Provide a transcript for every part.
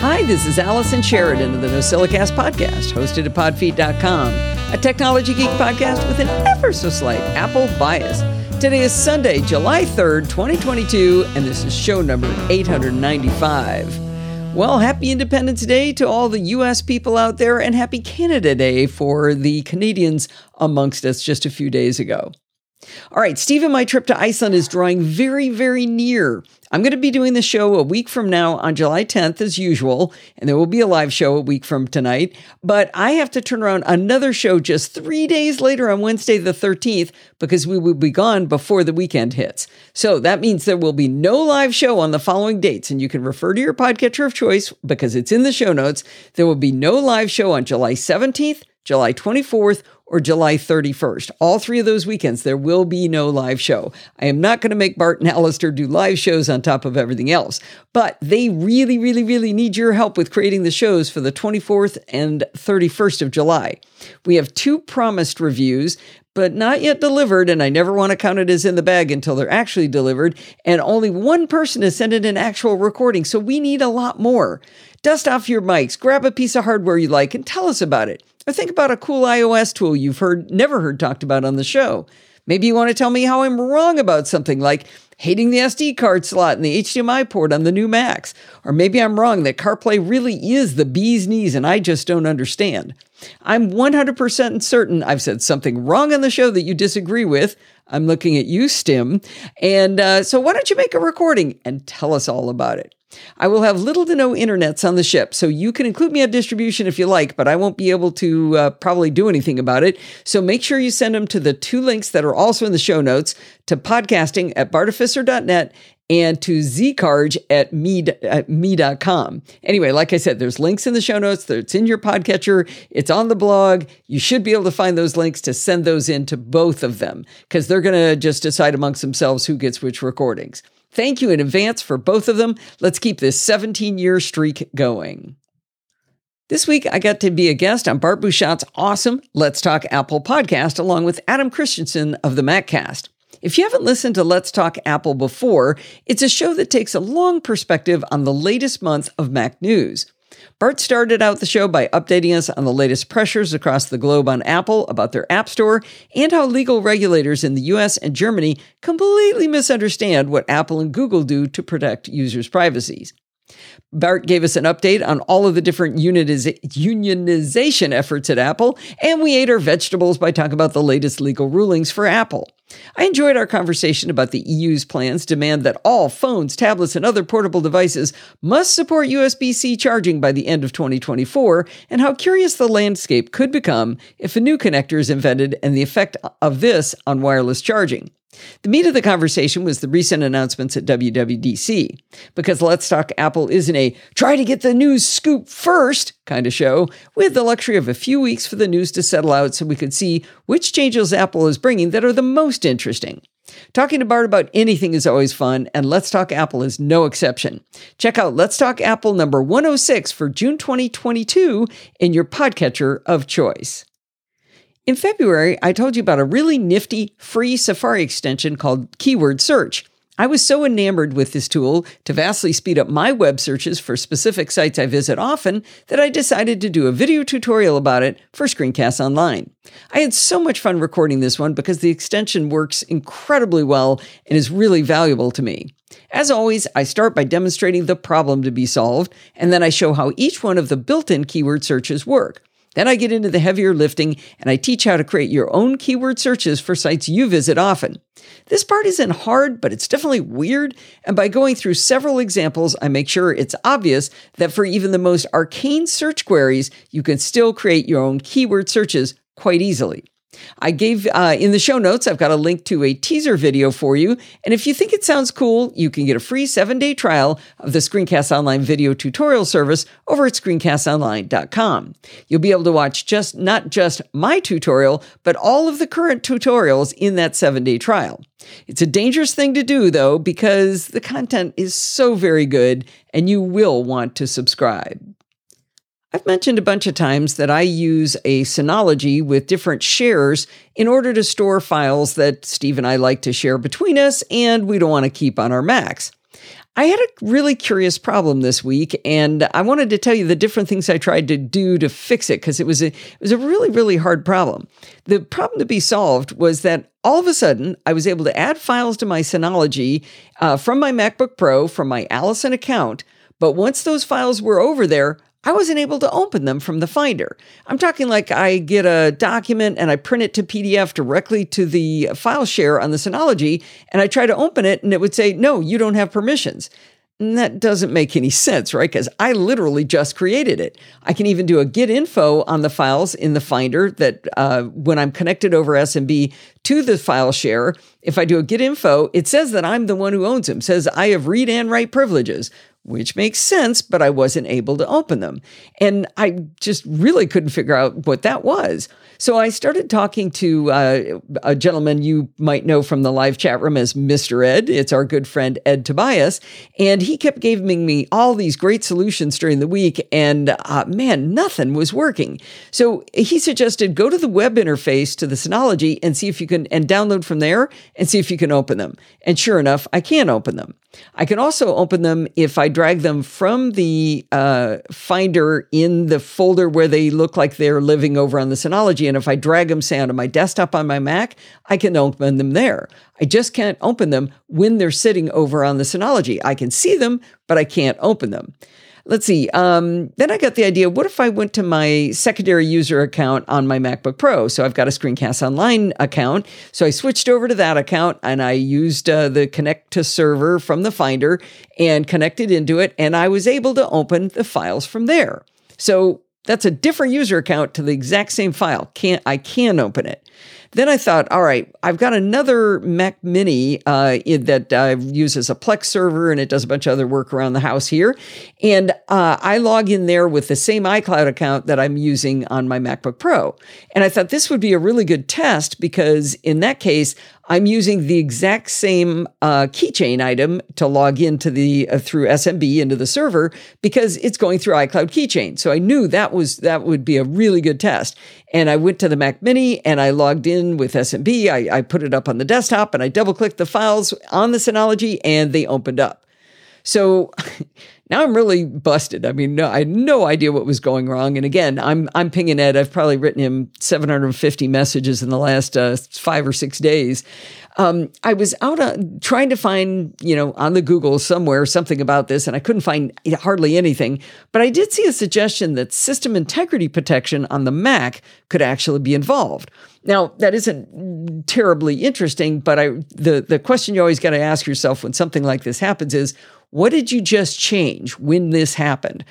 Hi, this is Allison Sheridan of the NosillaCast podcast, hosted at podfeet.com, a technology geek podcast with an ever so slight Apple bias. Today is Sunday, July 3rd, 2022, and this is show number 895. Well, happy Independence Day to all the U.S. people out there, and happy Canada Day for the Canadians amongst us just a few days ago. All right, Steve and my trip to Iceland is drawing very, very near. I'm going to be doing the show a week from now on July 10th, as usual, and there will be a live show a week from tonight. But I have to turn around another show just 3 days later on Wednesday the 13th, because we will be gone before the weekend hits. So that means there will be no live show on the following dates, and you can refer to your podcatcher of choice because it's in the show notes. There will be no live show on July 17th, July 24th, or July 31st. All three of those weekends, there will be no live show. I am not going to make Bart and Alistair do live shows on top of everything else, but they really, really, really need your help with creating the shows for the 24th and 31st of July. We have two promised reviews, but not yet delivered, and I never want to count it as in the bag until they're actually delivered, and only one person has sent in an actual recording, so we need a lot more. Dust off your mics, grab a piece of hardware you like, and tell us about it. Or think about a cool iOS tool you've never heard talked about on the show. Maybe you want to tell me how I'm wrong about something, like hating the SD card slot and the HDMI port on the new Macs. Or maybe I'm wrong that CarPlay really is the bee's knees and I just don't understand. I'm 100% certain I've said something wrong on the show that you disagree with. I'm looking at you, Stim. And so why don't you make a recording and tell us all about it? I will have little to no internets on the ship, so you can include me on distribution if you like, but I won't be able to probably do anything about it. So make sure you send them to the two links that are also in the show notes, to podcasting at bartificer.net and to zcarge at me.com. Anyway, like I said, there's links in the show notes. It's in your podcatcher. It's on the blog. You should be able to find those links to send those in to both of them, because they're going to just decide amongst themselves who gets which recordings. Thank you in advance for both of them. Let's keep this 17-year streak going. This week, I got to be a guest on Bart Bouchard's awesome Let's Talk Apple podcast, along with Adam Christensen of the MacCast. If you haven't listened to Let's Talk Apple before, it's a show that takes a long perspective on the latest month of Mac news. Bart started out the show by updating us on the latest pressures across the globe on Apple about their App Store, and how legal regulators in the US and Germany completely misunderstand what Apple and Google do to protect users' privacies. Bart gave us an update on all of the different unionization efforts at Apple, and we ate our vegetables by talking about the latest legal rulings for Apple. I enjoyed our conversation about the EU's plans to demand that all phones, tablets, and other portable devices must support USB-C charging by the end of 2024, and how curious the landscape could become if a new connector is invented and the effect of this on wireless charging. The meat of the conversation was the recent announcements at WWDC. Because Let's Talk Apple isn't a try-to-get-the-news-scoop-first kind of show, we had the luxury of a few weeks for the news to settle out so we could see which changes Apple is bringing that are the most interesting. Talking to Bart about anything is always fun, and Let's Talk Apple is no exception. Check out Let's Talk Apple number 106 for June 2022 in your podcatcher of choice. In February, I told you about a really nifty free Safari extension called Keyword Search. I was so enamored with this tool to vastly speed up my web searches for specific sites I visit often that I decided to do a video tutorial about it for ScreenCastonline. I had so much fun recording this one because the extension works incredibly well and is really valuable to me. As always, I start by demonstrating the problem to be solved, and then I show how each one of the built-in keyword searches work. Then I get into the heavier lifting, and I teach how to create your own keyword searches for sites you visit often. This part isn't hard, but it's definitely weird, and by going through several examples, I make sure it's obvious that for even the most arcane search queries, you can still create your own keyword searches quite easily. I gave in the show notes, I've got a link to a teaser video for you. And if you think it sounds cool, you can get a free 7-day trial of the Screencast Online video tutorial service over at screencastonline.com. You'll be able to watch not just my tutorial, but all of the current tutorials in that 7-day trial. It's a dangerous thing to do, though, because the content is so very good and you will want to subscribe. I've mentioned a bunch of times that I use a Synology with different shares in order to store files that Steve and I like to share between us and we don't want to keep on our Macs. I had a really curious problem this week, and I wanted to tell you the different things I tried to do to fix it, because it was a really, really hard problem. The problem to be solved was that all of a sudden, I was able to add files to my Synology from my MacBook Pro, from my Allison account, but once those files were over there, I wasn't able to open them from the Finder. I'm talking like I get a document and I print it to PDF directly to the file share on the Synology, and I try to open it and it would say, no, you don't have permissions. And that doesn't make any sense, right? Because I literally just created it. I can even do a git info on the files in the Finder that when I'm connected over SMB to the file share, if I do a git info, it says that I'm the one who owns them. It says I have read and write privileges, which makes sense, but I wasn't able to open them. And I just really couldn't figure out what that was. So I started talking to a gentleman you might know from the live chat room as Mr. Ed. It's our good friend, Ed Tobias. And he kept giving me all these great solutions during the week. And man, nothing was working. So he suggested go to the web interface to the Synology and see if you can, and download from there and see if you can open them. And sure enough, I can open them. I can also open them if I drag them from the Finder in the folder where they look like they're living over on the Synology. And if I drag them, say, onto my desktop on my Mac, I can open them there. I just can't open them when they're sitting over on the Synology. I can see them, but I can't open them. Let's see. Then I got the idea, what if I went to my secondary user account on my MacBook Pro? So I've got a ScreenCastonline account. So I switched over to that account and I used the connect to server from the Finder and connected into it. And I was able to open the files from there. So that's a different user account to the exact same file. I can open it. Then I thought, all right, I've got another Mac Mini that I use as a Plex server, and it does a bunch of other work around the house here. And I log in there with the same iCloud account that I'm using on my MacBook Pro. And I thought this would be a really good test because in that case, I'm using the exact same keychain item to log into the through SMB into the server because it's going through iCloud keychain. So I knew that would be a really good test. And I went to the Mac Mini and I logged in with SMB. I put it up on the desktop and I double clicked the files on the Synology and they opened up. So now I'm really busted. I mean, I had no idea what was going wrong. And again, I'm pinging Ed. I've probably written him 750 messages in the last 5 or 6 days. I was out trying to find, on the Google somewhere something about this, and I couldn't find hardly anything. But I did see a suggestion that system integrity protection on the Mac could actually be involved. Now, that isn't terribly interesting, but the question you always got to ask yourself when something like this happens is, what did you just change when this happened?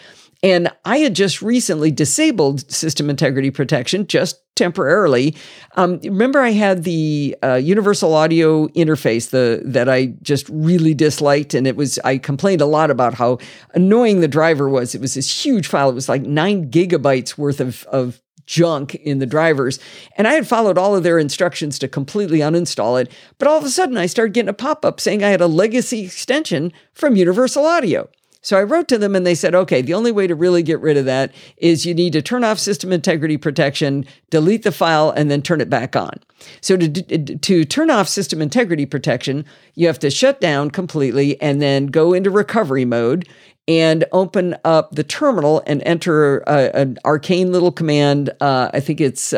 And I had just recently disabled system integrity protection, just temporarily. Remember, I had the Universal Audio interface that I just really disliked, and I complained a lot about how annoying the driver was. It was this huge file. It was like 9 gigabytes worth of junk in the drivers. And I had followed all of their instructions to completely uninstall it. But all of a sudden I started getting a pop-up saying I had a legacy extension from Universal Audio. So I wrote to them and they said, okay, the only way to really get rid of that is you need to turn off system integrity protection, delete the file, and then turn it back on. So to turn off system integrity protection, you have to shut down completely and then go into recovery mode and open up the terminal and enter an arcane little command. I think it's...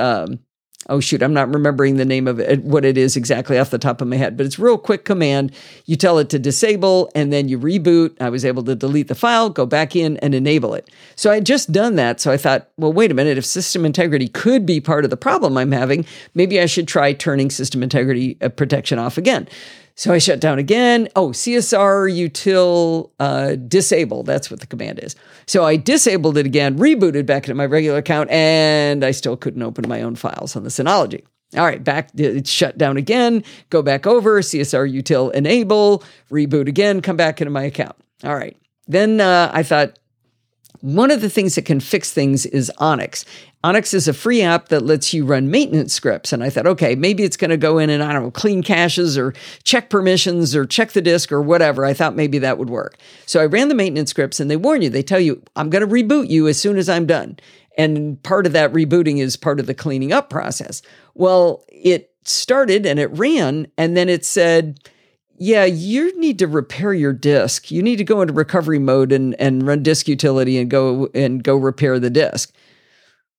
I'm not remembering the name of it, what it is exactly off the top of my head, but it's a real quick command. You tell it to disable and then you reboot. I was able to delete the file, go back in and enable it. So I had just done that. So I thought, well, wait a minute, if system integrity could be part of the problem I'm having, maybe I should try turning system integrity protection off again. So I shut down again. Oh, CSR util disable. That's what the command is. So I disabled it again, rebooted back into my regular account, and I still couldn't open my own files on the Synology. All right, it's shut down again. Go back over, CSR util enable, reboot again, come back into my account. All right. Then I thought, one of the things that can fix things is Onyx. Onyx is a free app that lets you run maintenance scripts. And I thought, okay, maybe it's going to go in and, I don't know, clean caches or check permissions or check the disk or whatever. I thought maybe that would work. So I ran the maintenance scripts and they warn you. They tell you, I'm going to reboot you as soon as I'm done. And part of that rebooting is part of the cleaning up process. Well, it started and it ran and then it said, yeah, you need to repair your disk. You need to go into recovery mode and run Disk Utility and go repair the disk.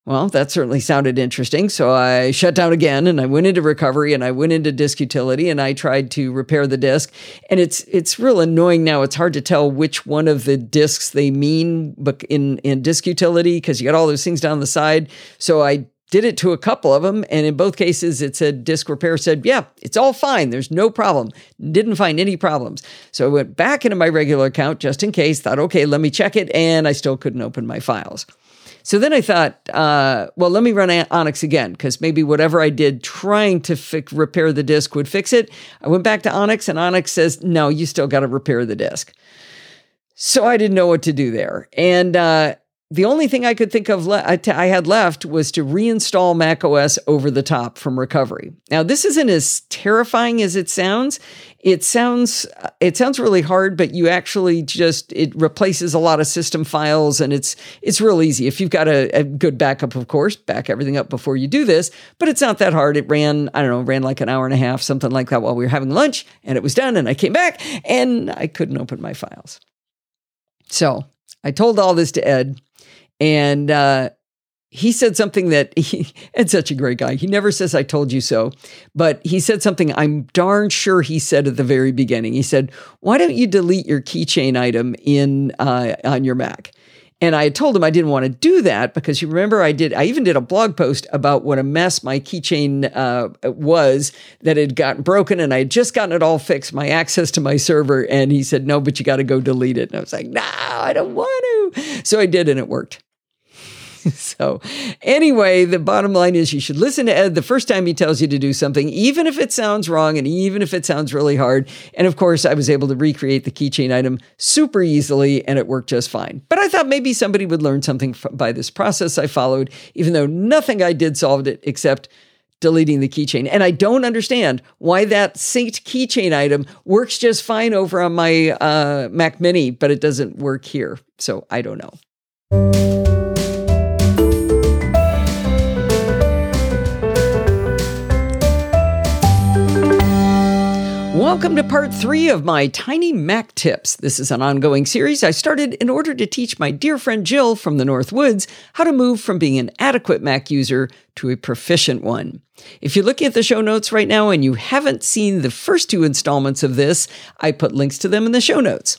Well, that certainly sounded interesting. So I shut down again and I went into recovery and I went into Disk Utility and I tried to repair the disk. And it's real annoying now. It's hard to tell which one of the disks they mean in Disk Utility because you got all those things down the side. So I did it to a couple of them. And in both cases, it said disk repair said, yeah, it's all fine. There's no problem. Didn't find any problems. So I went back into my regular account just in case, thought, okay, let me check it. And I still couldn't open my files. So then I thought, well, let me run Onyx again, because maybe whatever I did trying to repair the disk would fix it. I went back to Onyx, and Onyx says, no, you still got to repair the disk. So I didn't know what to do there. And the only thing I could think of I had left was to reinstall macOS over the top from recovery. Now, this isn't as terrifying as it sounds. It sounds really hard, but you actually it replaces a lot of system files, and it's real easy. If you've got a good backup, of course, back everything up before you do this, but it's not that hard. It ran like an hour and a half, something like that, while we were having lunch, and it was done, and I came back, and I couldn't open my files. So I told all this to Ed. And he said something that Ed's such a great guy. He never says, I told you so. But he said something I'm darn sure he said at the very beginning. He said, why don't you delete your keychain item on your Mac? And I told him I didn't want to do that because you remember I even did a blog post about what a mess my keychain was that had gotten broken and I had just gotten it all fixed, my access to my server. And he said, no, but you got to go delete it. And I was like, no, I don't want to. So I did and it worked. So anyway, the bottom line is you should listen to Ed the first time he tells you to do something, even if it sounds wrong and even if it sounds really hard. And of course, I was able to recreate the keychain item super easily and it worked just fine. But I thought maybe somebody would learn something by this process I followed, even though nothing I did solved it except deleting the keychain. And I don't understand why that synced keychain item works just fine over on my Mac Mini, but it doesn't work here. So I don't know. Welcome to part 3 of my Tiny Mac Tips. This is an ongoing series I started in order to teach my dear friend Jill from the North Woods how to move from being an adequate Mac user to a proficient one. If you're looking at the show notes right now and you haven't seen the first 2 installments of this, I put links to them in the show notes.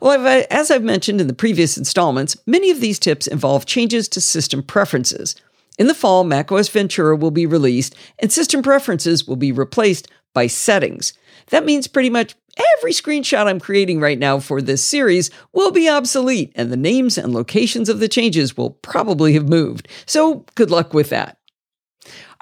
Well, as I've mentioned in the previous installments, many of these tips involve changes to system preferences. In the fall, macOS Ventura will be released and system preferences will be replaced by settings. That means pretty much every screenshot I'm creating right now for this series will be obsolete, and the names and locations of the changes will probably have moved. So good luck with that.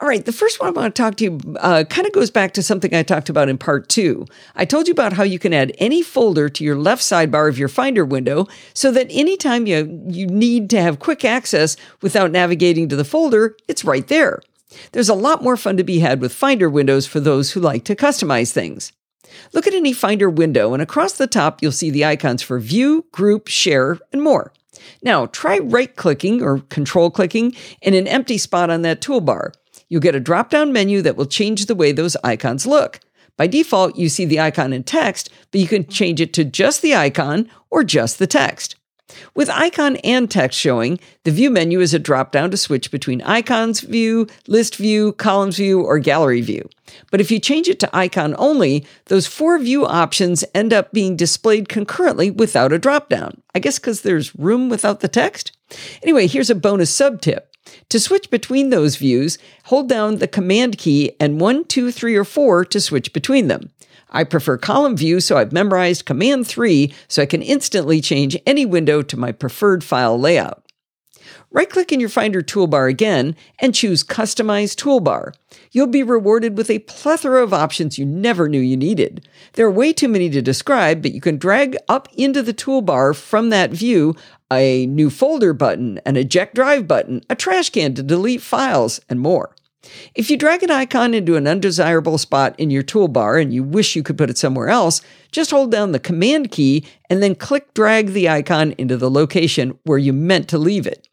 All right, the first one I want to talk to you kind of goes back to something I talked about in part 2. I told you about how you can add any folder to your left sidebar of your Finder window so that anytime you need to have quick access without navigating to the folder, it's right there. There's a lot more fun to be had with Finder windows for those who like to customize things. Look at any Finder window, and across the top, you'll see the icons for View, Group, Share, and more. Now, try right-clicking or control-clicking in an empty spot on that toolbar. You'll get a drop-down menu that will change the way those icons look. By default, you see the icon in text, but you can change it to just the icon or just the text. With icon and text showing, the view menu is a drop-down to switch between icons view, list view, columns view, or gallery view. But if you change it to icon only, those 4 view options end up being displayed concurrently without a drop-down. I guess because there's room without the text? Anyway, here's a bonus sub-tip. To switch between those views, hold down the Command key and 1, 2, 3, or 4 to switch between them. I prefer column view, so I've memorized Command 3 so I can instantly change any window to my preferred file layout. Right-click in your Finder toolbar again and choose Customize Toolbar. You'll be rewarded with a plethora of options you never knew you needed. There are way too many to describe, but you can drag up into the toolbar from that view a new folder button, an eject drive button, a trash can to delete files, and more. If you drag an icon into an undesirable spot in your toolbar and you wish you could put it somewhere else, just hold down the Command key and then click-drag the icon into the location where you meant to leave it.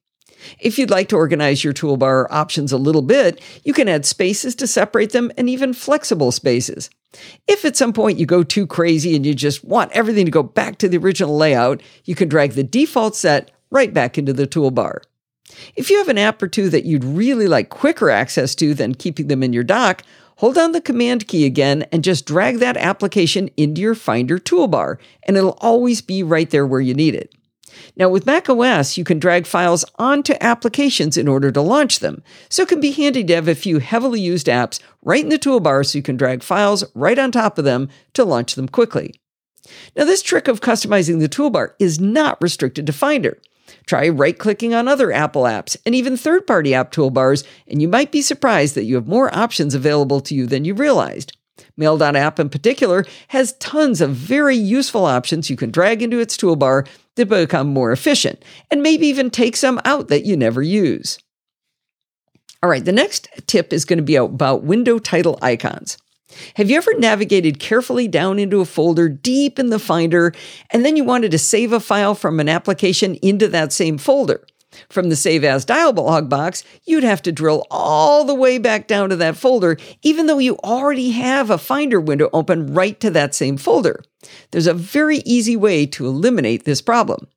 If you'd like to organize your toolbar options a little bit, you can add spaces to separate them and even flexible spaces. If at some point you go too crazy and you just want everything to go back to the original layout, you can drag the default set right back into the toolbar. If you have an app or two that you'd really like quicker access to than keeping them in your dock, hold down the Command key again and just drag that application into your Finder toolbar, and it'll always be right there where you need it. Now with macOS, you can drag files onto applications in order to launch them, so it can be handy to have a few heavily used apps right in the toolbar so you can drag files right on top of them to launch them quickly. Now this trick of customizing the toolbar is not restricted to Finder. Try right-clicking on other Apple apps and even third-party app toolbars, and you might be surprised that you have more options available to you than you realized. Mail.app in particular has tons of very useful options you can drag into its toolbar to become more efficient, and maybe even take some out that you never use. All right, the next tip is going to be about window title icons. Have you ever navigated carefully down into a folder deep in the Finder, and then you wanted to save a file from an application into that same folder? From the Save As dialog box, you'd have to drill all the way back down to that folder, even though you already have a Finder window open right to that same folder. There's a very easy way to eliminate this problem.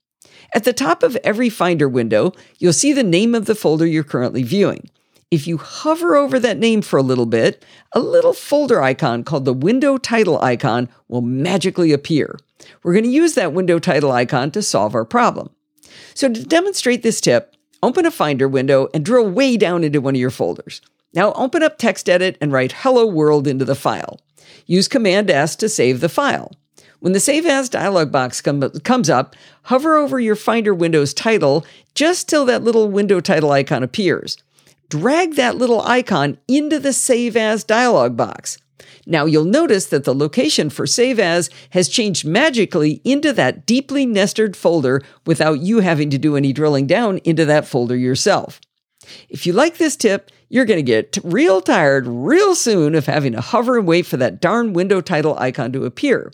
At the top of every Finder window, you'll see the name of the folder you're currently viewing. If you hover over that name for a little bit, a little folder icon called the window title icon will magically appear. We're going to use that window title icon to solve our problem. So to demonstrate this tip, open a Finder window and drill way down into one of your folders. Now open up TextEdit and write Hello World into the file. Use Command S to save the file. When the Save As dialog box comes up, hover over your Finder window's title just till that little window title icon appears. Drag that little icon into the Save As dialog box. Now you'll notice that the location for Save As has changed magically into that deeply nested folder without you having to do any drilling down into that folder yourself. If you like this tip, you're going to get real tired real soon of having to hover and wait for that darn window title icon to appear.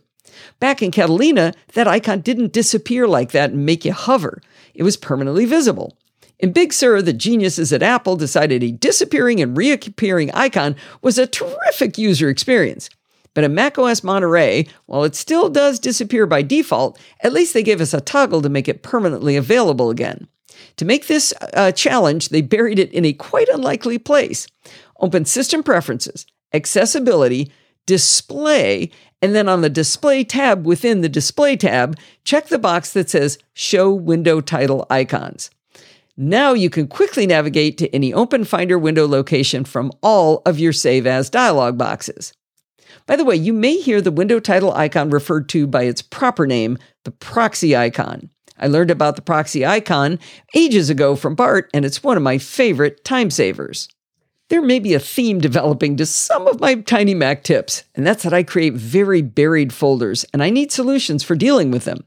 Back in Catalina, that icon didn't disappear like that and make you hover. It was permanently visible. In Big Sur, the geniuses at Apple decided a disappearing and reappearing icon was a terrific user experience. But in macOS Monterey, while it still does disappear by default, at least they gave us a toggle to make it permanently available again. To make this challenge, they buried it in a quite unlikely place. Open System Preferences, Accessibility, Display, and then on the Display tab within the Display tab, check the box that says Show Window Title Icons. Now you can quickly navigate to any open Finder window location from all of your Save As dialog boxes. By the way, you may hear the window title icon referred to by its proper name, the proxy icon. I learned about the proxy icon ages ago from Bart, and it's one of my favorite time savers. There may be a theme developing to some of my Tiny Mac tips, and that's that I create very buried folders, and I need solutions for dealing with them.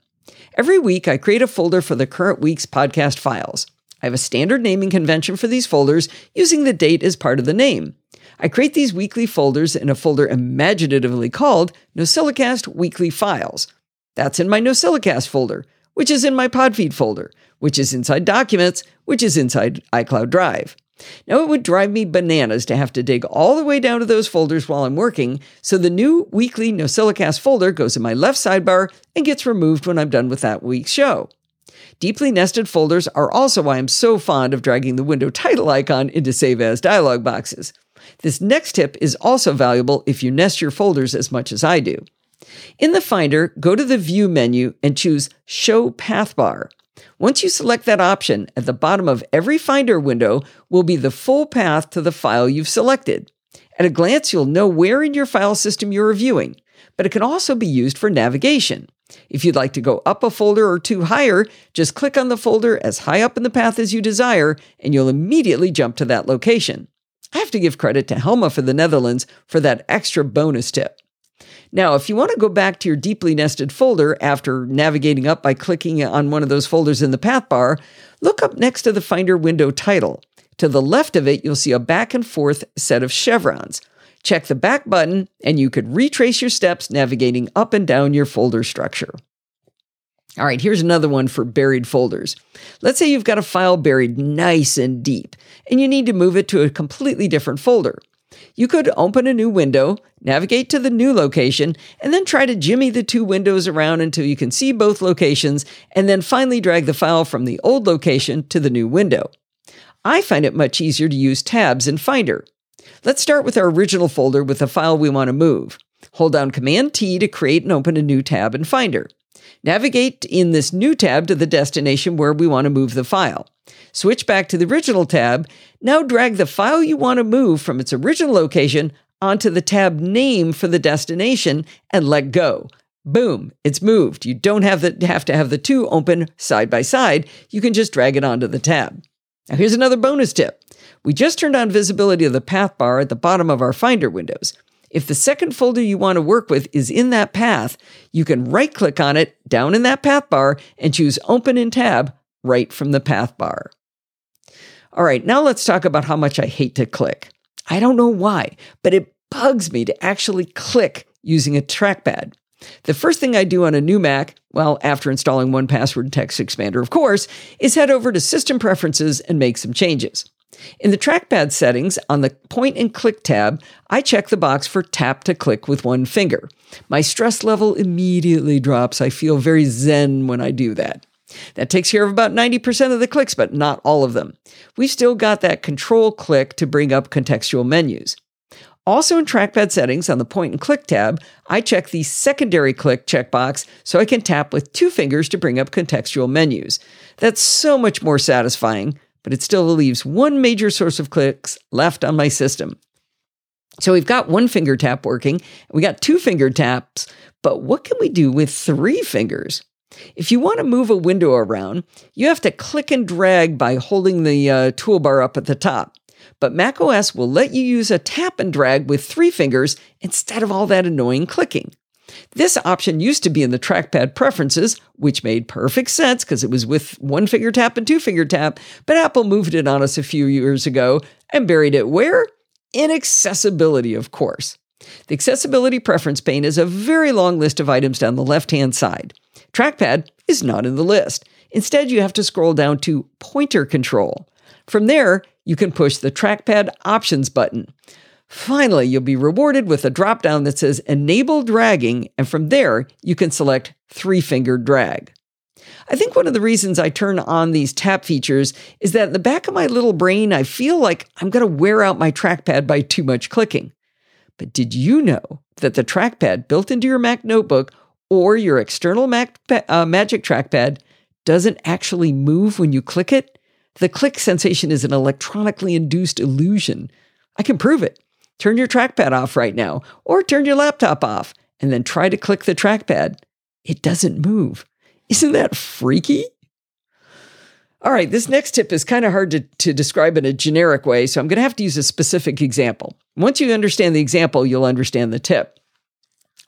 Every week, I create a folder for the current week's podcast files. I have a standard naming convention for these folders using the date as part of the name. I create these weekly folders in a folder imaginatively called NosillaCast Weekly Files. That's in my NosillaCast folder, which is in my PodFeet folder, which is inside Documents, which is inside iCloud Drive. Now it would drive me bananas to have to dig all the way down to those folders while I'm working, so the new weekly NosillaCast folder goes in my left sidebar and gets removed when I'm done with that week's show. Deeply nested folders are also why I'm so fond of dragging the window title icon into Save As dialog boxes. This next tip is also valuable if you nest your folders as much as I do. In the Finder, go to the View menu and choose Show Path Bar. Once you select that option, at the bottom of every Finder window will be the full path to the file you've selected. At a glance, you'll know where in your file system you're reviewing, but it can also be used for navigation. If you'd like to go up a folder or two higher, just click on the folder as high up in the path as you desire, and you'll immediately jump to that location. I have to give credit to Helma for the Netherlands for that extra bonus tip. Now, if you want to go back to your deeply nested folder after navigating up by clicking on one of those folders in the path bar, look up next to the Finder window title. To the left of it, you'll see a back and forth set of chevrons. Check the back button, and you could retrace your steps navigating up and down your folder structure. All right, here's another one for buried folders. Let's say you've got a file buried nice and deep, and you need to move it to a completely different folder. You could open a new window, navigate to the new location, and then try to jimmy the two windows around until you can see both locations, and then finally drag the file from the old location to the new window. I find it much easier to use tabs in Finder. Let's start with our original folder with the file we want to move. Hold down Command-T to create and open a new tab in Finder. Navigate in this new tab to the destination where we want to move the file. Switch back to the original tab. Now drag the file you want to move from its original location onto the tab name for the destination and let go. Boom, it's moved. You don't have to have the two open side by side. You can just drag it onto the tab. Now here's another bonus tip. We just turned on visibility of the path bar at the bottom of our Finder windows. If the second folder you want to work with is in that path, you can right-click on it down in that path bar and choose Open in Tab right from the path bar. All right, now let's talk about how much I hate to click. I don't know why, but it bugs me to actually click using a trackpad. The first thing I do on a new Mac, well, after installing 1Password Text Expander, of course, is head over to System Preferences and make some changes. In the trackpad settings, on the point and click tab, I check the box for tap to click with one finger. My stress level immediately drops. I feel very zen when I do that. That takes care of about 90% of the clicks, but not all of them. We've still got that control click to bring up contextual menus. Also in trackpad settings, on the point and click tab, I check the secondary click checkbox so I can tap with two fingers to bring up contextual menus. That's so much more satisfying, but it still leaves one major source of clicks left on my system. So we've got one finger tap working, and we got two finger taps, but what can we do with three fingers? If you want to move a window around, you have to click and drag by holding the toolbar up at the top. But macOS will let you use a tap and drag with three fingers instead of all that annoying clicking. This option used to be in the trackpad preferences, which made perfect sense because it was with one finger tap and two finger tap, but Apple moved it on us a few years ago and buried it where? In accessibility, of course. The accessibility preference pane is a very long list of items down the left-hand side. Trackpad is not in the list. Instead, you have to scroll down to pointer control. From there, you can push the trackpad options button. Finally, you'll be rewarded with a drop-down that says Enable Dragging, and from there, you can select three-finger drag. I think one of the reasons I turn on these tap features is that in the back of my little brain, I feel like I'm going to wear out my trackpad by too much clicking. But did you know that the trackpad built into your Mac notebook or your external Magic Trackpad doesn't actually move when you click it? The click sensation is an electronically induced illusion. I can prove it. Turn your trackpad off right now, or turn your laptop off, and then try to click the trackpad. It doesn't move. Isn't that freaky? All right, this next tip is kind of hard to describe in a generic way, so I'm going to have to use a specific example. Once you understand the example, you'll understand the tip.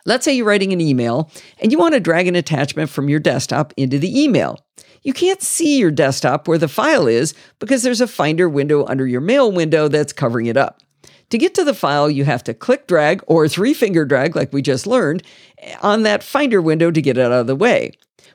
Let's say you're writing an email, and you want to drag an attachment from your desktop into the email. You can't see your desktop where the file is because there's a Finder window under your Mail window that's covering it up. To get to the file, you have to click drag or three-finger drag, like we just learned, on that Finder window to get it out of the way.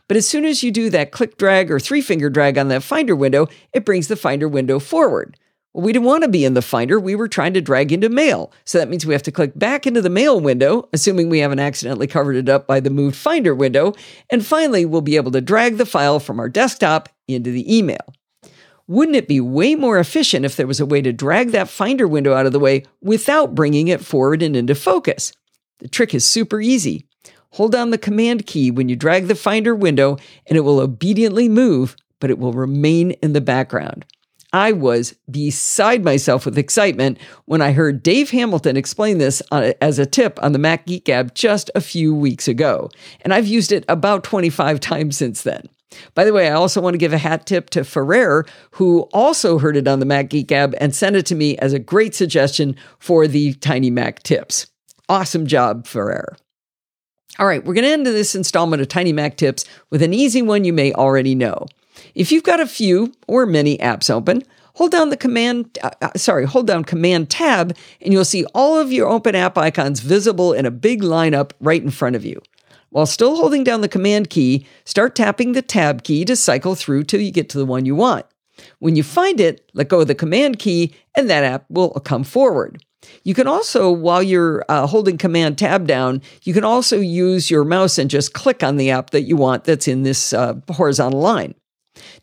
But as soon as you do that click drag or three-finger drag on that Finder window, it brings the Finder window forward. Well, we didn't want to be in the Finder. We were trying to drag into Mail. So that means we have to click back into the Mail window, assuming we haven't accidentally covered it up by the moved Finder window. And finally, we'll be able to drag the file from our desktop into the email. Wouldn't it be way more efficient if there was a way to drag that Finder window out of the way without bringing it forward and into focus? The trick is super easy. Hold down the Command key when you drag the Finder window, and it will obediently move, but it will remain in the background. I was beside myself with excitement when I heard Dave Hamilton explain this as a tip on the Mac Geek app just a few weeks ago, and I've used it about 25 times since then. By the way, I also want to give a hat tip to Ferrer, who also heard it on the Mac Geek app and sent it to me as a great suggestion for the Tiny Mac tips. Awesome job, Ferrer. All right, we're going to end this installment of Tiny Mac Tips with an easy one you may already know. If you've got a few or many apps open, hold down Command Tab, and you'll see all of your open app icons visible in a big lineup right in front of you. While still holding down the Command key, start tapping the Tab key to cycle through till you get to the one you want. When you find it, let go of the Command key, and that app will come forward. You can also, while you're holding Command Tab down, you can also use your mouse and just click on the app that you want that's in this horizontal line.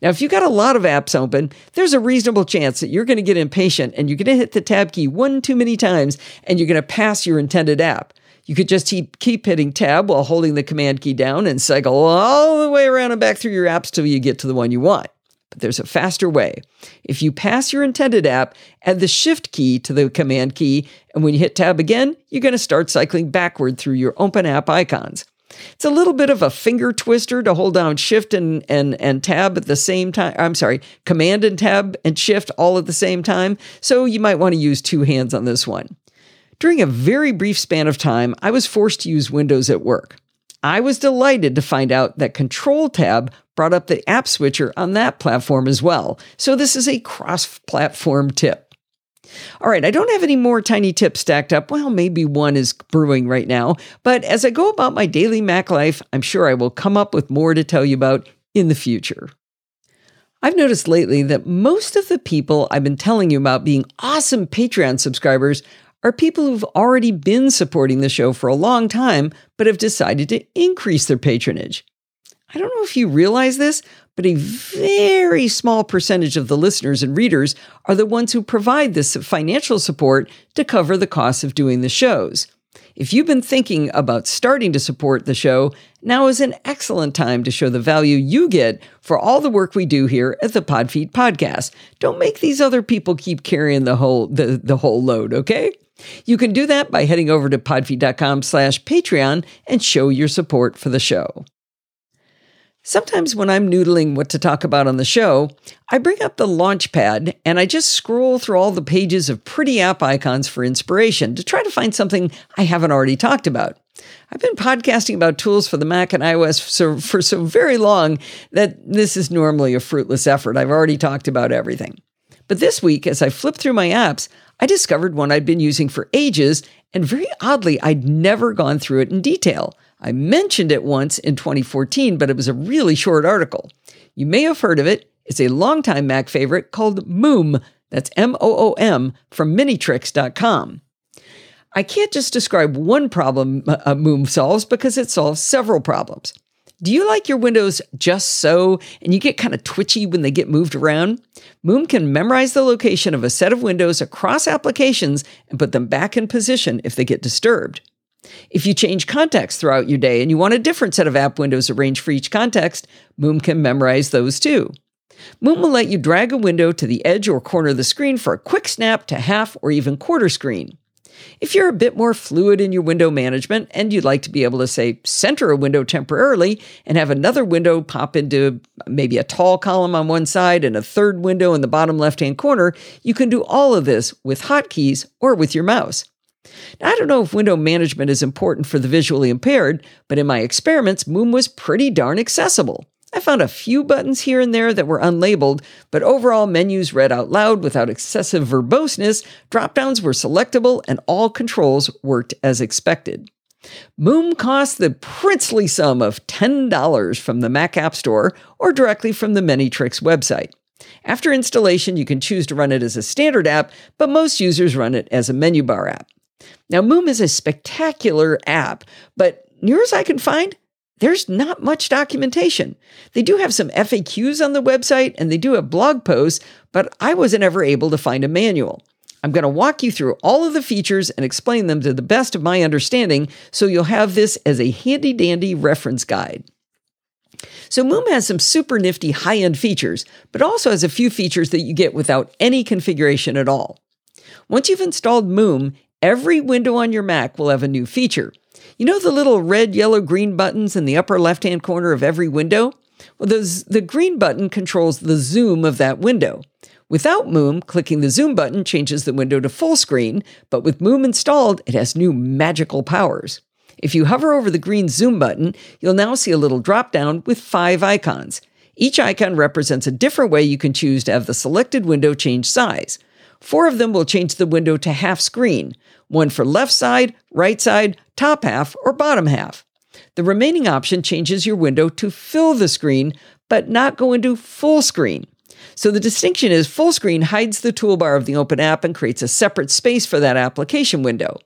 Now, if you've got a lot of apps open, there's a reasonable chance that you're going to get impatient and you're going to hit the Tab key one too many times and you're going to pass your intended app. You could just keep hitting Tab while holding the Command key down and cycle all the way around and back through your apps till you get to the one you want. But there's a faster way. If you pass your intended app, add the Shift key to the Command key, and when you hit Tab again, you're going to start cycling backward through your open app icons. It's a little bit of a finger twister to hold down Shift and Tab at the same time. I'm sorry, Command and Tab and Shift all at the same time, so you might want to use two hands on this one. During a very brief span of time, I was forced to use Windows at work. I was delighted to find out that Control Tab brought up the app switcher on that platform as well. So this is a cross-platform tip. All right, I don't have any more tiny tips stacked up. Well, maybe one is brewing right now. But as I go about my daily Mac life, I'm sure I will come up with more to tell you about in the future. I've noticed lately that most of the people I've been telling you about being awesome Patreon subscribers are people who've already been supporting the show for a long time, but have decided to increase their patronage. I don't know if you realize this, but a very small percentage of the listeners and readers are the ones who provide this financial support to cover the costs of doing the shows. If you've been thinking about starting to support the show, now is an excellent time to show the value you get for all the work we do here at the Podfeet Podcast. Don't make these other people keep carrying the whole load, okay? You can do that by heading over to podfeet.com/Patreon and show your support for the show. Sometimes when I'm noodling what to talk about on the show, I bring up the Launchpad and I just scroll through all the pages of pretty app icons for inspiration to try to find something I haven't already talked about. I've been podcasting about tools for the Mac and iOS for so very long that this is normally a fruitless effort. I've already talked about everything. But this week, as I flipped through my apps, I discovered one I'd been using for ages, and very oddly, I'd never gone through it in detail. I mentioned it once in 2014, but it was a really short article. You may have heard of it. It's a longtime Mac favorite called Moom. That's M-O-O-M from Minitrix.com. I can't just describe one problem Moom solves because it solves several problems. Do you like your windows just so, and you get kind of twitchy when they get moved around? Moom can memorize the location of a set of windows across applications and put them back in position if they get disturbed. If you change contexts throughout your day and you want a different set of app windows arranged for each context, Moom can memorize those too. Moom will let you drag a window to the edge or corner of the screen for a quick snap to half or even quarter screen. If you're a bit more fluid in your window management and you'd like to be able to, say, center a window temporarily and have another window pop into maybe a tall column on one side and a third window in the bottom left-hand corner, you can do all of this with hotkeys or with your mouse. Now, I don't know if window management is important for the visually impaired, but in my experiments, Moom was pretty darn accessible. I found a few buttons here and there that were unlabeled, but overall menus read out loud without excessive verboseness, dropdowns were selectable, and all controls worked as expected. Moom costs the princely sum of $10 from the Mac App Store or directly from the Minitrix website. After installation, you can choose to run it as a standard app, but most users run it as a menu bar app. Now, Moom is a spectacular app, but near as I can find, there's not much documentation. They do have some FAQs on the website and they do have blog posts, but I wasn't ever able to find a manual. I'm going to walk you through all of the features and explain them to the best of my understanding so you'll have this as a handy-dandy reference guide. So Moom has some super nifty high-end features, but also has a few features that you get without any configuration at all. Once you've installed Moom, every window on your Mac will have a new feature. You know the little red, yellow, green buttons in the upper left-hand corner of every window? Well, the green button controls the zoom of that window. Without Moom, clicking the zoom button changes the window to full screen, but with Moom installed, it has new magical powers. If you hover over the green zoom button, you'll now see a little drop-down with 5 icons. Each icon represents a different way you can choose to have the selected window change size. 4 of them will change the window to half screen, one for left side, right side, top half, or bottom half. The remaining option changes your window to fill the screen, but not go into full screen. So the distinction is full screen hides the toolbar of the open app and creates a separate space for that application window.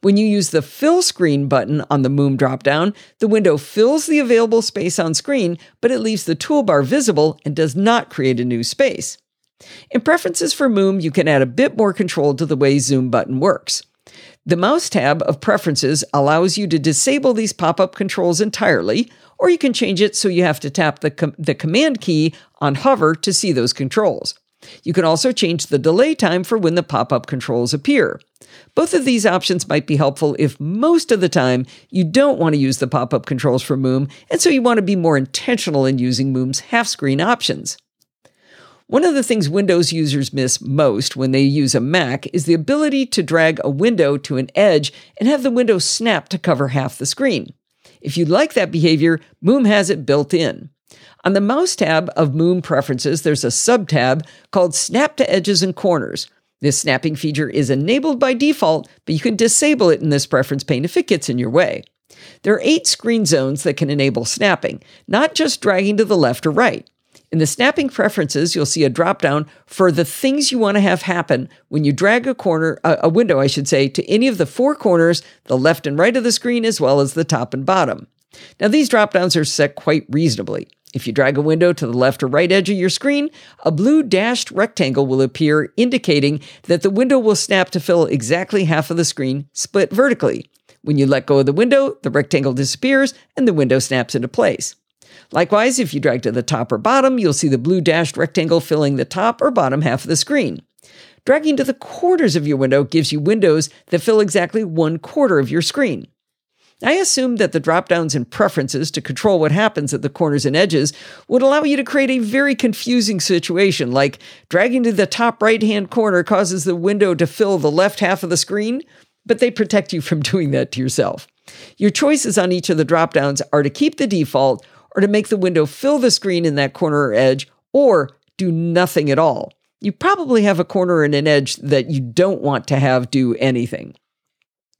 When you use the fill screen button on the Moom dropdown, the window fills the available space on screen, but it leaves the toolbar visible and does not create a new space. In Preferences for Moom, you can add a bit more control to the way Zoom button works. The mouse tab of Preferences allows you to disable these pop-up controls entirely, or you can change it so you have to tap the command key on hover to see those controls. You can also change the delay time for when the pop-up controls appear. Both of these options might be helpful if most of the time you don't want to use the pop-up controls for Moom, and so you want to be more intentional in using Moom's half-screen options. One of the things Windows users miss most when they use a Mac is the ability to drag a window to an edge and have the window snap to cover half the screen. If you like that behavior, Moom has it built in. On the mouse tab of Moom Preferences, there's a subtab called Snap to Edges and Corners. This snapping feature is enabled by default, but you can disable it in this preference pane if it gets in your way. There are 8 screen zones that can enable snapping, not just dragging to the left or right. In the snapping preferences, you'll see a drop-down for the things you want to have happen when you drag a window to any of the 4 corners, the left and right of the screen, as well as the top and bottom. Now, these drop-downs are set quite reasonably. If you drag a window to the left or right edge of your screen, a blue dashed rectangle will appear, indicating that the window will snap to fill exactly half of the screen, split vertically. When you let go of the window, the rectangle disappears, and the window snaps into place. Likewise, if you drag to the top or bottom, you'll see the blue dashed rectangle filling the top or bottom half of the screen. Dragging to the corners of your window gives you windows that fill exactly 1/4 of your screen. I assume that the drop-downs and preferences to control what happens at the corners and edges would allow you to create a very confusing situation, like dragging to the top right-hand corner causes the window to fill the left half of the screen, but they protect you from doing that to yourself. Your choices on each of the drop-downs are to keep the default, or to make the window fill the screen in that corner or edge, or do nothing at all. You probably have a corner and an edge that you don't want to have do anything.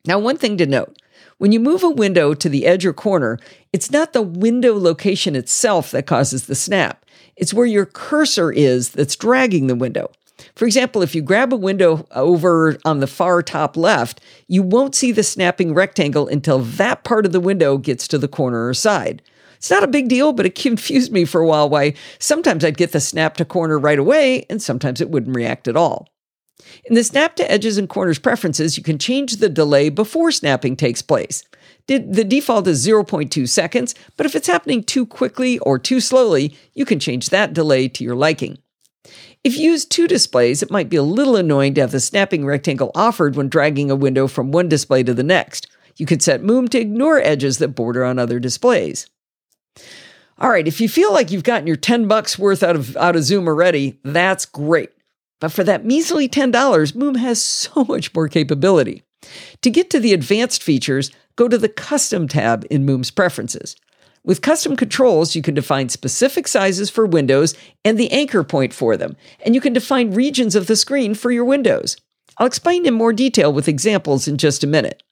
Now, one thing to note, when you move a window to the edge or corner, it's not the window location itself that causes the snap. It's where your cursor is that's dragging the window. For example, if you grab a window over on the far top left, you won't see the snapping rectangle until that part of the window gets to the corner or side. It's not a big deal, but it confused me for a while why sometimes I'd get the snap to corner right away, and sometimes it wouldn't react at all. In the Snap to Edges and Corners preferences, you can change the delay before snapping takes place. The default is 0.2 seconds, but if it's happening too quickly or too slowly, you can change that delay to your liking. If you use 2 displays, it might be a little annoying to have the snapping rectangle offered when dragging a window from one display to the next. You can set Moom to ignore edges that border on other displays. All right, if you feel like you've gotten your $10 worth out of Zoom already, that's great. But for that measly $10, Moom has so much more capability. To get to the advanced features, go to the Custom tab in Moom's Preferences. With custom controls, you can define specific sizes for windows and the anchor point for them, and you can define regions of the screen for your windows. I'll explain in more detail with examples in just a minute.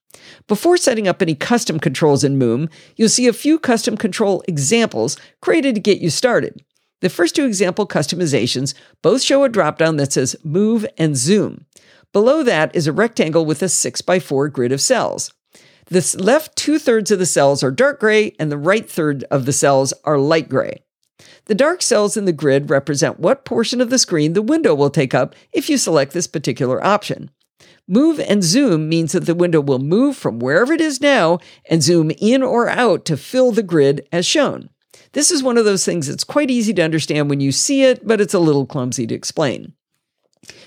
Before setting up any custom controls in Moom, you'll see a few custom control examples created to get you started. The first 2 example customizations both show a drop-down that says Move and Zoom. Below that is a rectangle with a 6x4 grid of cells. The left 2/3 of the cells are dark gray, and the right 1/3 of the cells are light gray. The dark cells in the grid represent what portion of the screen the window will take up if you select this particular option. Move and zoom means that the window will move from wherever it is now and zoom in or out to fill the grid as shown. This is one of those things that's quite easy to understand when you see it, but it's a little clumsy to explain.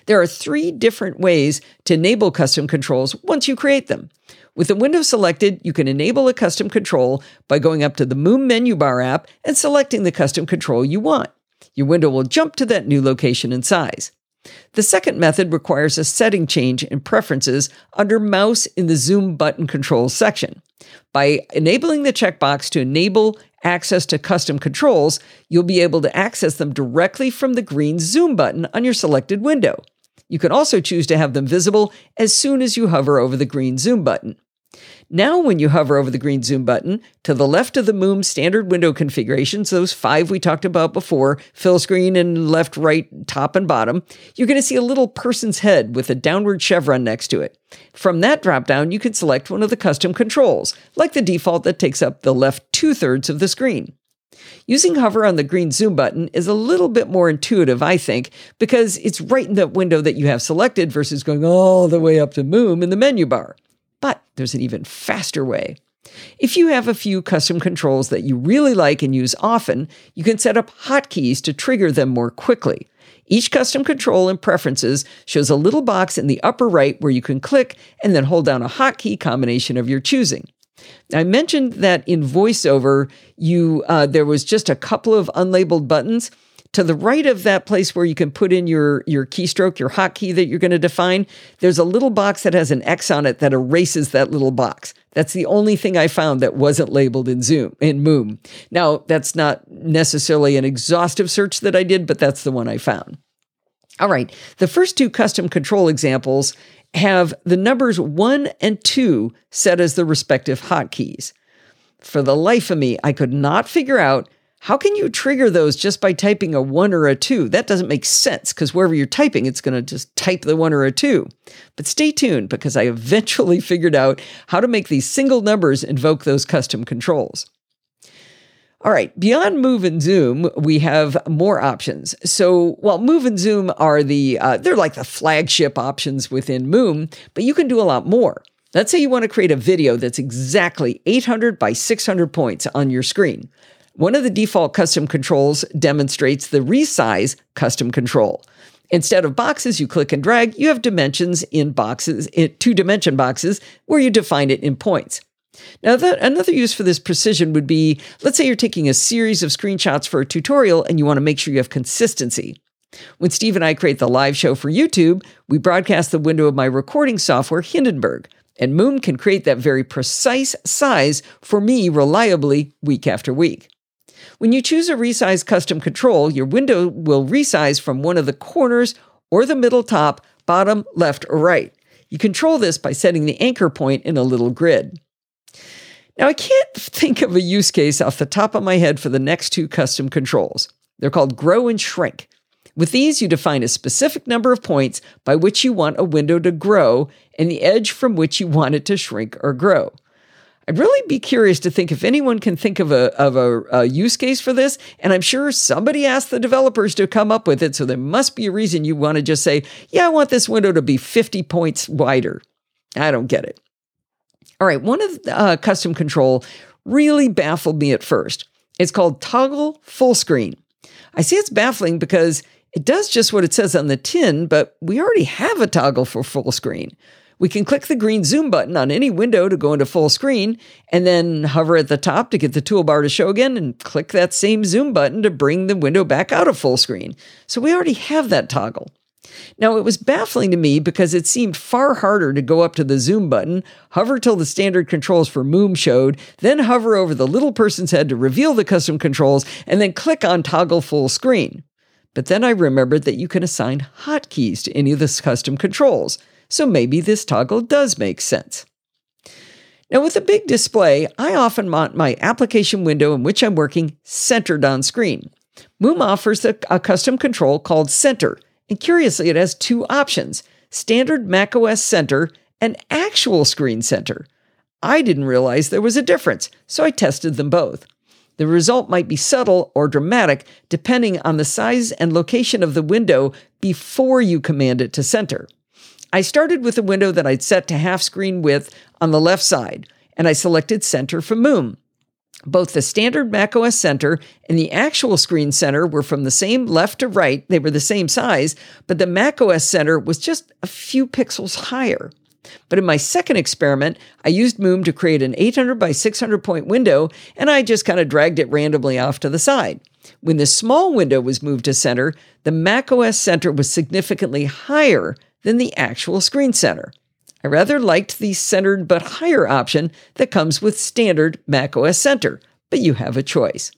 There are 3 different ways to enable custom controls once you create them. With the window selected, you can enable a custom control by going up to the Moom menu bar app and selecting the custom control you want. Your window will jump to that new location and size. The second method requires a setting change in Preferences under Mouse in the Zoom Button Controls section. By enabling the checkbox to enable access to custom controls, you'll be able to access them directly from the green Zoom button on your selected window. You can also choose to have them visible as soon as you hover over the green Zoom button. Now when you hover over the green zoom button, to the left of the Moom standard window configurations, those five we talked about before, fill screen and left, right, top, and bottom, you're going to see a little person's head with a downward chevron next to it. From that dropdown, you can select one of the custom controls, like the default that takes up the left two-thirds of the screen. Using hover on the green zoom button is a little bit more intuitive, I think, because it's right in the window that you have selected versus going all the way up to Moom in the menu bar. But there's an even faster way. If you have a few custom controls that you really like and use often, you can set up hotkeys to trigger them more quickly. Each custom control in Preferences shows a little box in the upper right where you can click and then hold down a hotkey combination of your choosing. I mentioned that in VoiceOver, there was just a couple of unlabeled buttons. To the right of that place where you can put in your keystroke, your hotkey that you're going to define, there's a little box that has an X on it that erases that little box. That's the only thing I found that wasn't labeled in Moom. Now, that's not necessarily an exhaustive search that I did, but that's the one I found. All right, the first two custom control examples have the numbers 1 and 2 set as the respective hotkeys. For the life of me, I could not figure out how can you trigger those just by typing a 1 or a 2? That doesn't make sense, because wherever you're typing, it's going to just type the 1 or a 2. But stay tuned, because I eventually figured out how to make these single numbers invoke those custom controls. All right, beyond Move and Zoom, we have more options. So while Move and Zoom are they're like the flagship options within Moom, but you can do a lot more. Let's say you want to create a video that's exactly 800 by 600 points on your screen. One of the default custom controls demonstrates the resize custom control. Instead of boxes you click and drag, you have dimensions in boxes, two-dimension boxes, where you define it in points. Now, another use for this precision would be, let's say you're taking a series of screenshots for a tutorial and you want to make sure you have consistency. When Steve and I create the live show for YouTube, we broadcast the window of my recording software, Hindenburg. And Moom can create that very precise size for me reliably week after week. When you choose a resize custom control, your window will resize from one of the corners or the middle top, bottom, left, or right. You control this by setting the anchor point in a little grid. Now, I can't think of a use case off the top of my head for the next two custom controls. They're called Grow and Shrink. With these, you define a specific number of points by which you want a window to grow and the edge from which you want it to shrink or grow. I'd really be curious to think if anyone can think of a use case for this, and I'm sure somebody asked the developers to come up with it, so there must be a reason you want to just say, yeah, I want this window to be 50 points wider. I don't get it. All right, one of the custom control really baffled me at first. It's called Toggle Full Screen. I say it's baffling because it does just what it says on the tin, but we already have a toggle for full screen. We can click the green zoom button on any window to go into full screen, and then hover at the top to get the toolbar to show again, and click that same zoom button to bring the window back out of full screen. So we already have that toggle. Now, it was baffling to me because it seemed far harder to go up to the zoom button, hover till the standard controls for Moom showed, then hover over the little person's head to reveal the custom controls, and then click on toggle full screen. But then I remembered that you can assign hotkeys to any of the custom controls. So maybe this toggle does make sense. Now, with a big display, I often want my application window in which I'm working centered on screen. Moom offers a custom control called Center, and curiously, it has two options, Standard macOS Center and Actual Screen Center. I didn't realize there was a difference, so I tested them both. The result might be subtle or dramatic, depending on the size and location of the window before you command it to center. I started with a window that I'd set to half screen width on the left side, and I selected Center from Moom. Both the standard macOS Center and the actual screen center were from the same left to right. They were the same size, but the macOS Center was just a few pixels higher. But in my second experiment, I used Moom to create an 800 by 600 point window, and I just kind of dragged it randomly off to the side. When the small window was moved to center, the macOS Center was significantly higher than the actual screen center. I rather liked the centered but higher option that comes with standard macOS Center, but you have a choice.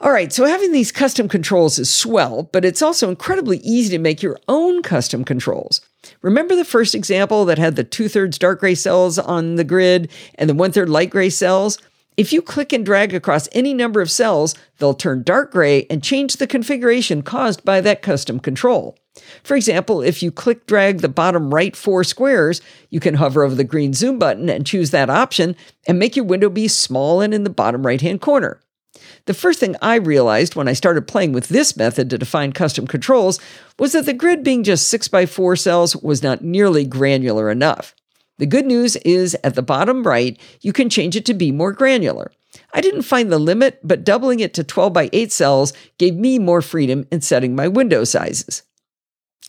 All right, so having these custom controls is swell, but it's also incredibly easy to make your own custom controls. Remember the first example that had the 2/3 dark gray cells on the grid and the 1/3 light gray cells? If you click and drag across any number of cells, they'll turn dark gray and change the configuration caused by that custom control. For example, if you click drag the bottom right 4 squares, you can hover over the green zoom button and choose that option and make your window be small and in the bottom right-hand corner. The first thing I realized when I started playing with this method to define custom controls was that the grid being just 6x4 cells was not nearly granular enough. The good news is, at the bottom right, you can change it to be more granular. I didn't find the limit, but doubling it to 12x8 cells gave me more freedom in setting my window sizes.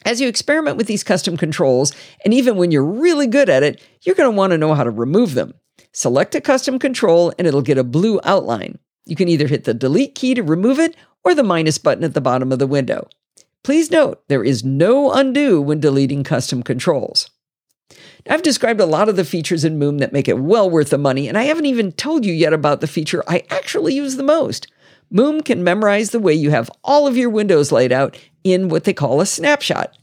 As you experiment with these custom controls, and even when you're really good at it, you're going to want to know how to remove them. Select a custom control and it'll get a blue outline. You can either hit the delete key to remove it or the minus button at the bottom of the window. Please note, there is no undo when deleting custom controls. I've described a lot of the features in Moom that make it well worth the money, and I haven't even told you yet about the feature I actually use the most. Moom can memorize the way you have all of your windows laid out in what they call a snapshot.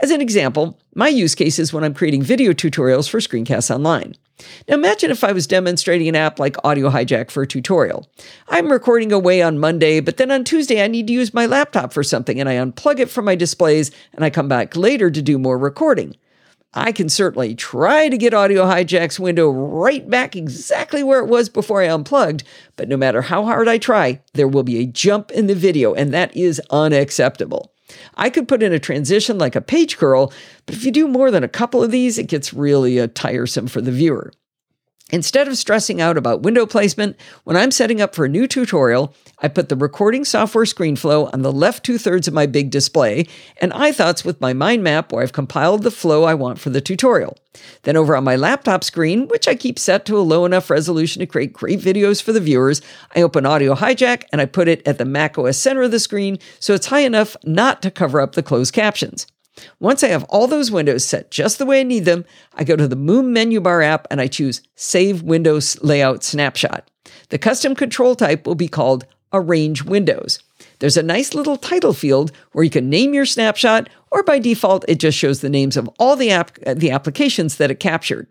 As an example, my use case is when I'm creating video tutorials for Screencast Online. Now imagine if I was demonstrating an app like Audio Hijack for a tutorial. I'm recording away on Monday, but then on Tuesday I need to use my laptop for something, and I unplug it from my displays, and I come back later to do more recording. I can certainly try to get Audio Hijack's window right back exactly where it was before I unplugged, but no matter how hard I try, there will be a jump in the video, and that is unacceptable. I could put in a transition like a page curl, but if you do more than a couple of these, it gets really tiresome for the viewer. Instead of stressing out about window placement, when I'm setting up for a new tutorial, I put the recording software ScreenFlow on the left 2/3 of my big display and iThoughts with my mind map where I've compiled the flow I want for the tutorial. Then over on my laptop screen, which I keep set to a low enough resolution to create great videos for the viewers, I open Audio Hijack and I put it at the macOS center of the screen so it's high enough not to cover up the closed captions. Once I have all those windows set just the way I need them, I go to the Moom menu bar app and I choose Save Window Layout Snapshot. The custom control type will be called Arrange Windows. There's a nice little title field where you can name your snapshot, or by default, it just shows the names of all the applications that it captured.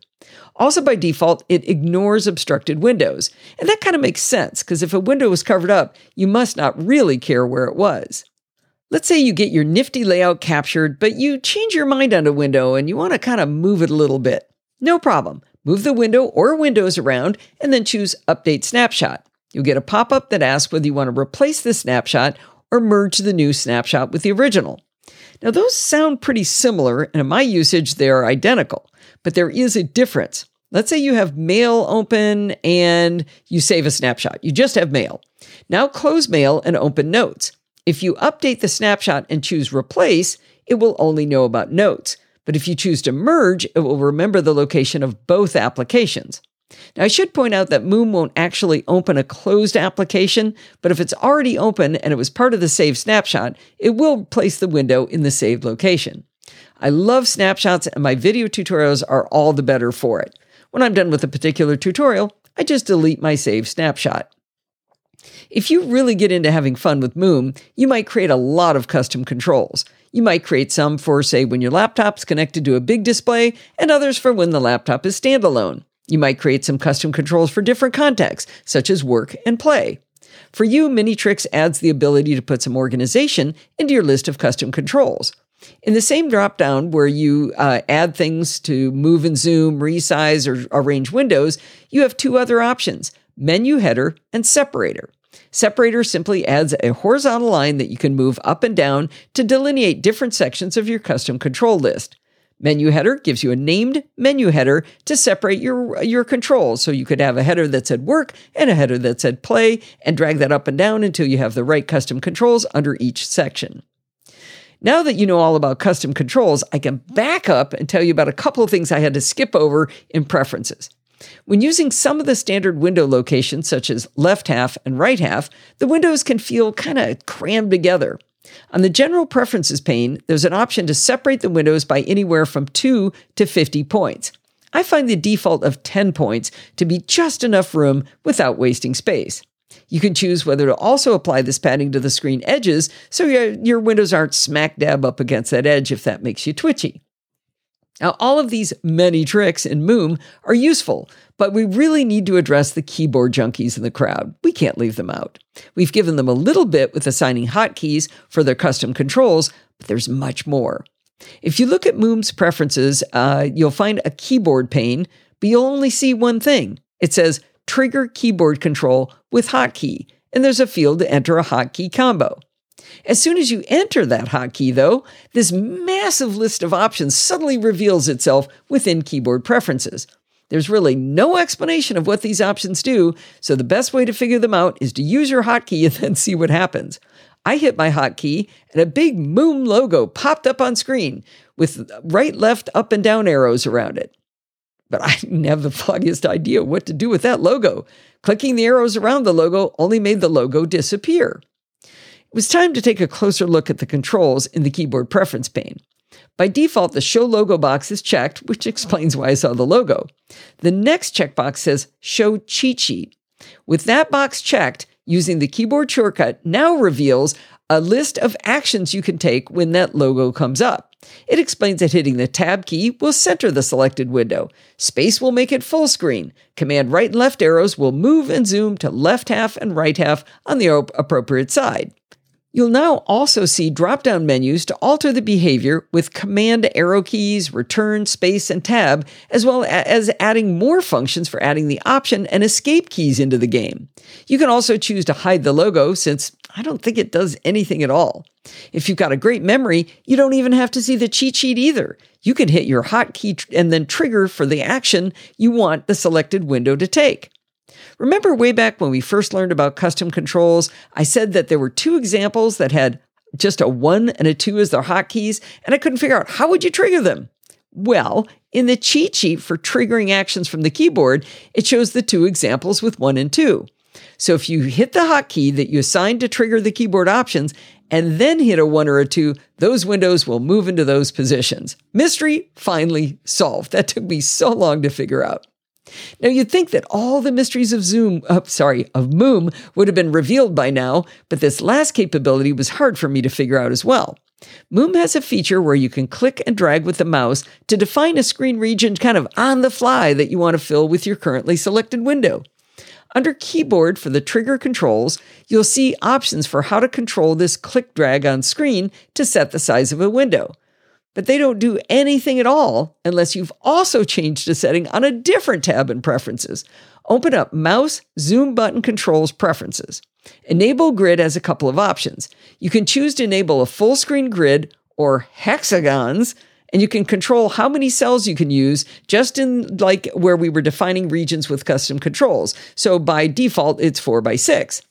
Also by default, it ignores obstructed windows. And that kind of makes sense, because if a window was covered up, you must not really care where it was. Let's say you get your nifty layout captured, but you change your mind on a window and you want to kind of move it a little bit. No problem. Move the window or windows around and then choose Update Snapshot. You'll get a pop-up that asks whether you want to replace the snapshot or merge the new snapshot with the original. Now, those sound pretty similar, and in my usage, they are identical, but there is a difference. Let's say you have Mail open and you save a snapshot. You just have Mail. Now close Mail and open Notes. If you update the snapshot and choose Replace, it will only know about Notes. But if you choose to merge, it will remember the location of both applications. Now, I should point out that Moom won't actually open a closed application, but if it's already open and it was part of the saved snapshot, it will place the window in the saved location. I love snapshots, and my video tutorials are all the better for it. When I'm done with a particular tutorial, I just delete my saved snapshot. If you really get into having fun with Moom, you might create a lot of custom controls. You might create some for, say, when your laptop's connected to a big display, and others for when the laptop is standalone. You might create some custom controls for different contexts, such as work and play. For you, Minitrix adds the ability to put some organization into your list of custom controls. In the same dropdown where you add things to move and zoom, resize, or arrange windows, you have two other options: Menu Header and Separator. Separator simply adds a horizontal line that you can move up and down to delineate different sections of your custom control list. Menu Header gives you a named menu header to separate your controls, so you could have a header that said Work and a header that said Play, and drag that up and down until you have the right custom controls under each section. Now that you know all about custom controls, I can back up and tell you about a couple of things I had to skip over in Preferences. When using some of the standard window locations, such as left half and right half, the windows can feel kind of crammed together. On the General Preferences pane, there's an option to separate the windows by anywhere from 2 to 50 points. I find the default of 10 points to be just enough room without wasting space. You can choose whether to also apply this padding to the screen edges so your windows aren't smack dab up against that edge if that makes you twitchy. Now, all of these many tricks in Moom are useful, but we really need to address the keyboard junkies in the crowd. We can't leave them out. We've given them a little bit with assigning hotkeys for their custom controls, but there's much more. If you look at Moom's preferences, you'll find a keyboard pane, but you'll only see one thing. It says, trigger keyboard control with hotkey, and there's a field to enter a hotkey combo. As soon as you enter that hotkey, though, this massive list of options suddenly reveals itself within Keyboard Preferences. There's really no explanation of what these options do, so the best way to figure them out is to use your hotkey and then see what happens. I hit my hotkey, and a big Moom logo popped up on screen with right, left, up, and down arrows around it. But I didn't have the foggiest idea what to do with that logo. Clicking the arrows around the logo only made the logo disappear. It was time to take a closer look at the controls in the keyboard preference pane. By default, the Show Logo box is checked, which explains why I saw the logo. The next checkbox says Show Cheat Sheet. With that box checked, using the keyboard shortcut now reveals a list of actions you can take when that logo comes up. It explains that hitting the Tab key will center the selected window. Space will make it full screen. Command right and left arrows will move and zoom to left half and right half on the appropriate side. You'll now also see drop-down menus to alter the behavior with command arrow keys, return, space, and tab, as well as adding more functions for adding the option and escape keys into the game. You can also choose to hide the logo, since I don't think it does anything at all. If you've got a great memory, you don't even have to see the cheat sheet either. You can hit your hotkey and then trigger for the action you want the selected window to take. Remember way back when we first learned about custom controls, I said that there were two examples that had just a 1 and a 2 as their hotkeys, and I couldn't figure out how would you trigger them? Well, in the cheat sheet for triggering actions from the keyboard, it shows the two examples with 1 and 2. So if you hit the hotkey that you assigned to trigger the keyboard options and then hit a 1 or a 2, those windows will move into those positions. Mystery finally solved. That took me so long to figure out. Now, you'd think that all the mysteries of Moom would have been revealed by now, but this last capability was hard for me to figure out as well. Moom has a feature where you can click and drag with the mouse to define a screen region kind of on the fly that you want to fill with your currently selected window. Under Keyboard for the trigger controls, you'll see options for how to control this click-drag on screen to set the size of a window. But they don't do anything at all unless you've also changed a setting on a different tab in Preferences. Open up Mouse, Zoom Button Controls Preferences. Enable Grid has a couple of options. You can choose to enable a full screen grid or hexagons, and you can control how many cells you can use just in like where we were defining regions with custom controls. So by default, it's 4x6.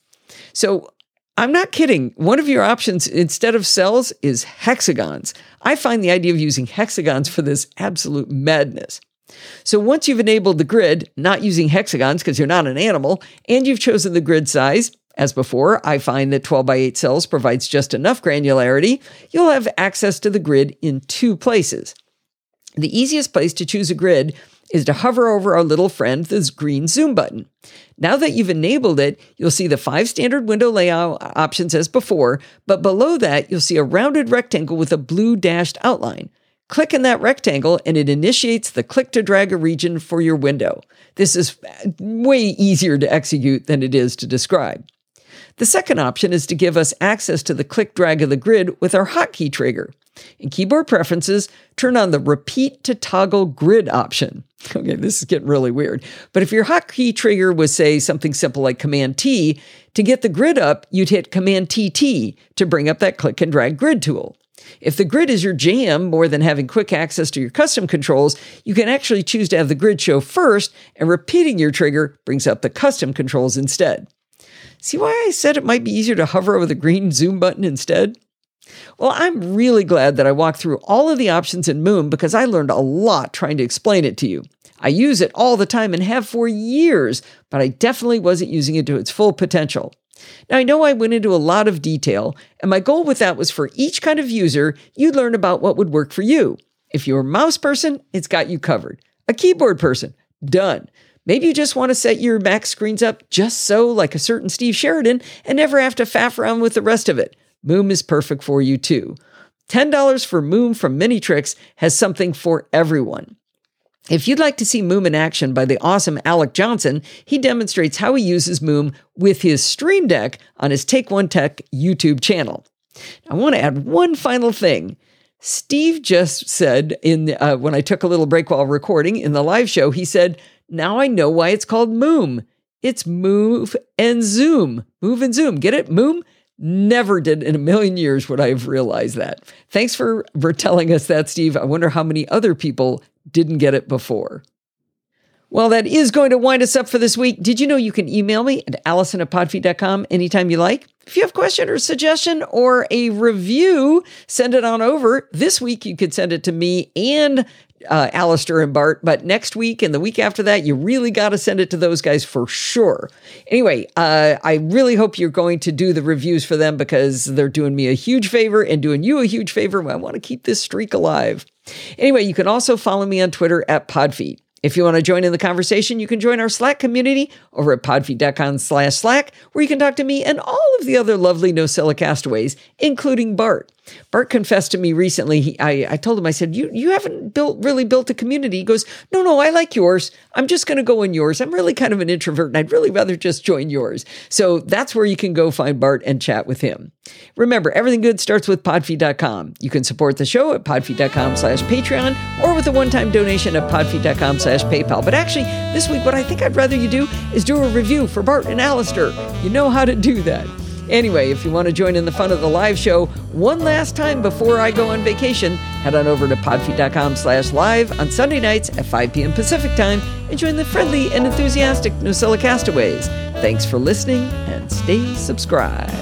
So I'm not kidding. One of your options instead of cells is hexagons. I find the idea of using hexagons for this absolute madness. So once you've enabled the grid, not using hexagons because you're not an animal, and you've chosen the grid size, as before, I find that 12x8 cells provides just enough granularity, you'll have access to the grid in two places. The easiest place to choose a grid is to hover over our little friend, this green zoom button. Now that you've enabled it, you'll see the 5 standard window layout options as before, but below that, you'll see a rounded rectangle with a blue dashed outline. Click in that rectangle and it initiates the click to drag a region for your window. This is way easier to execute than it is to describe. The second option is to give us access to the click drag of the grid with our hotkey trigger. In Keyboard Preferences, turn on the Repeat to Toggle Grid option. Okay, this is getting really weird. But if your hotkey trigger was, say, something simple like Command-T, to get the grid up, you'd hit Command-TT to bring up that click and drag grid tool. If the grid is your jam more than having quick access to your custom controls, you can actually choose to have the grid show first, and repeating your trigger brings up the custom controls instead. See why I said it might be easier to hover over the green zoom button instead? Well, I'm really glad that I walked through all of the options in Moom because I learned a lot trying to explain it to you. I use it all the time and have for years, but I definitely wasn't using it to its full potential. Now, I know I went into a lot of detail, and my goal with that was for each kind of user, you'd learn about what would work for you. If you're a mouse person, it's got you covered. A keyboard person, done. Maybe you just want to set your Mac screens up just so, like a certain Steve Sheridan, and never have to faff around with the rest of it. Moom is perfect for you too. $10 for Moom from Minitrix has something for everyone. If you'd like to see Moom in action by the awesome Alec Johnson, he demonstrates how he uses Moom with his Stream Deck on his Take One Tech YouTube channel. I want to add one final thing. Steve just said when I took a little break while recording in the live show, he said, "Now I know why it's called Moom. It's move and zoom. Move and zoom. Get it? Moom? Never did in a million years would I have realized that." Thanks for telling us that, Steve. I wonder how many other people didn't get it before. Well, that is going to wind us up for this week. Did you know you can email me at allison@podfeet.com anytime you like? If you have a question or suggestion or a review, send it on over. This week, you could send it to me and Alistair and Bart, but next week and the week after that, you really got to send it to those guys for sure. Anyway, I really hope you're going to do the reviews for them because they're doing me a huge favor and doing you a huge favor. I want to keep this streak alive. Anyway, you can also follow me on Twitter at podfeet. If you want to join in the conversation, you can join our Slack community over at podfeet.com/Slack, where you can talk to me and all of the other lovely Nosilla castaways, including Bart. Bart confessed to me recently, I told him, I said, you haven't really built a community. He goes, no, I like yours. I'm just going to go in yours. I'm really kind of an introvert, and I'd really rather just join yours. So that's where you can go find Bart and chat with him. Remember, everything good starts with podfeet.com. You can support the show at podfeet.com/Patreon or with a one-time donation at podfeet.com/PayPal. But actually, this week, what I think I'd rather you do is do a review for Bart and Alistair. You know how to do that. Anyway, if you want to join in the fun of the live show one last time before I go on vacation, head on over to podfeet.com/live on Sunday nights at 5 p.m. Pacific time and join the friendly and enthusiastic Nosilla Castaways. Thanks for listening and stay subscribed.